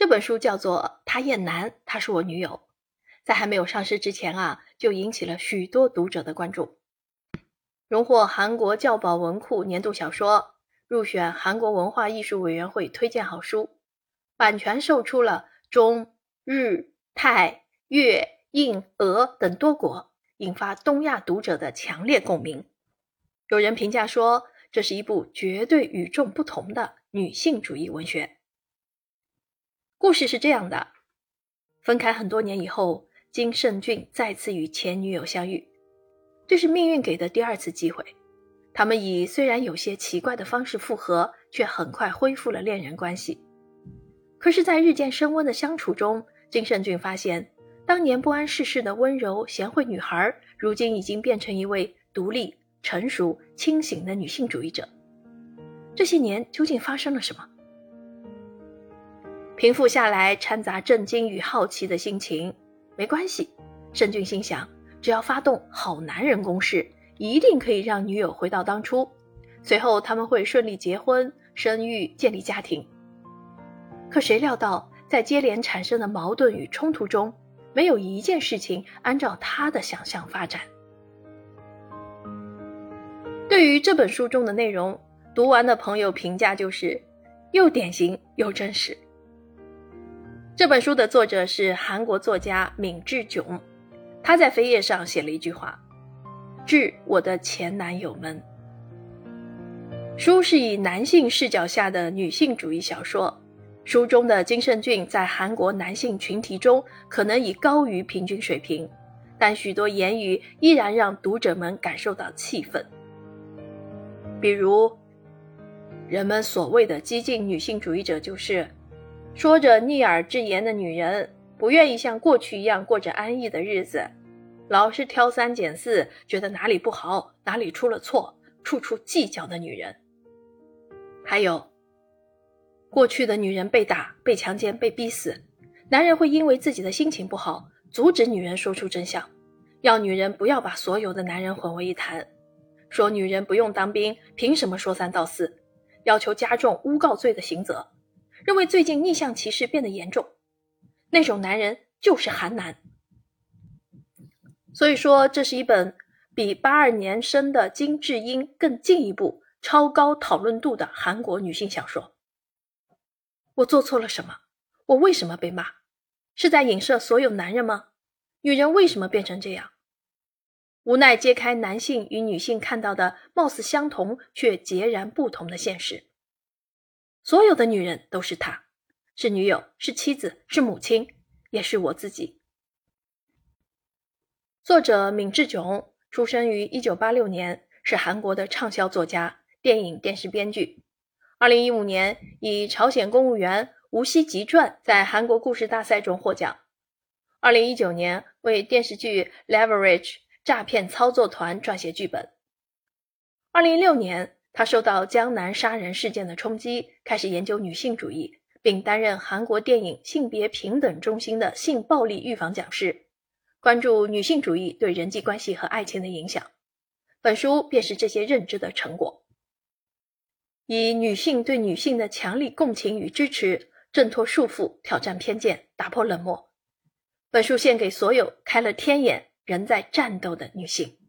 这本书叫做《她艳男，她是我女友》，在还没有上市之前就引起了许多读者的关注，荣获韩国教保文库年度小说，入选韩国文化艺术委员会推荐好书，版权售出了中、日、泰、越、印、俄等多国，引发东亚读者的强烈共鸣。有人评价说，这是一部绝对与众不同的女性主义文学。故事是这样的，分开很多年以后，金圣俊再次与前女友相遇，这是命运给的第二次机会。他们以虽然有些奇怪的方式复合，却很快恢复了恋人关系。可是在日渐升温的相处中，金圣俊发现，当年不谙世事的温柔贤惠女孩，如今已经变成一位独立、成熟、清醒的女性主义者。这些年究竟发生了什么？平复下来掺杂震惊与好奇的心情，没关系，圣俊心想，只要发动好男人攻势，一定可以让女友回到当初，随后他们会顺利结婚生育建立家庭。可谁料到，在接连产生的矛盾与冲突中，没有一件事情按照他的想象发展。对于这本书中的内容，读完的朋友评价就是又典型又真实。这本书的作者是韩国作家闵志炯，他在扉页上写了一句话：致我的前男友们。书是以男性视角下的女性主义小说，书中的金圣俊在韩国男性群体中可能已高于平均水平，但许多言语依然让读者们感受到气愤。比如，人们所谓的激进女性主义者就是，说着逆耳之言的女人，不愿意像过去一样过着安逸的日子，老是挑三拣四，觉得哪里不好，哪里出了错，处处计较的女人。还有，过去的女人被打、被强奸、被逼死，男人会因为自己的心情不好，阻止女人说出真相，要女人不要把所有的男人混为一谈。说女人不用当兵，凭什么说三道四？要求加重诬告罪的刑责，认为最近逆向歧视变得严重，那种男人就是韩男。所以说，这是一本比82年生的金智英更进一步、超高讨论度的韩国女性小说。我做错了什么？我为什么被骂？是在影射所有男人吗？女人为什么变成这样？无奈揭开男性与女性看到的貌似相同却截然不同的现实。所有的女人都是她，是女友，是妻子，是母亲，也是我自己。作者闵志炯出生于1986年，是韩国的畅销作家、电影电视编剧。2015年以朝鲜公务员吴希吉传在韩国故事大赛中获奖。2019年为电视剧 Leverage诈骗操作团撰写剧本。2016年，他受到江南杀人事件的冲击，开始研究女性主义，并担任韩国电影性别平等中心的性暴力预防讲师，关注女性主义对人际关系和爱情的影响。本书便是这些认知的成果，以女性对女性的强力共情与支持，挣脱束缚，挑战偏见，打破冷漠。本书献给所有开了天眼仍在战斗的女性。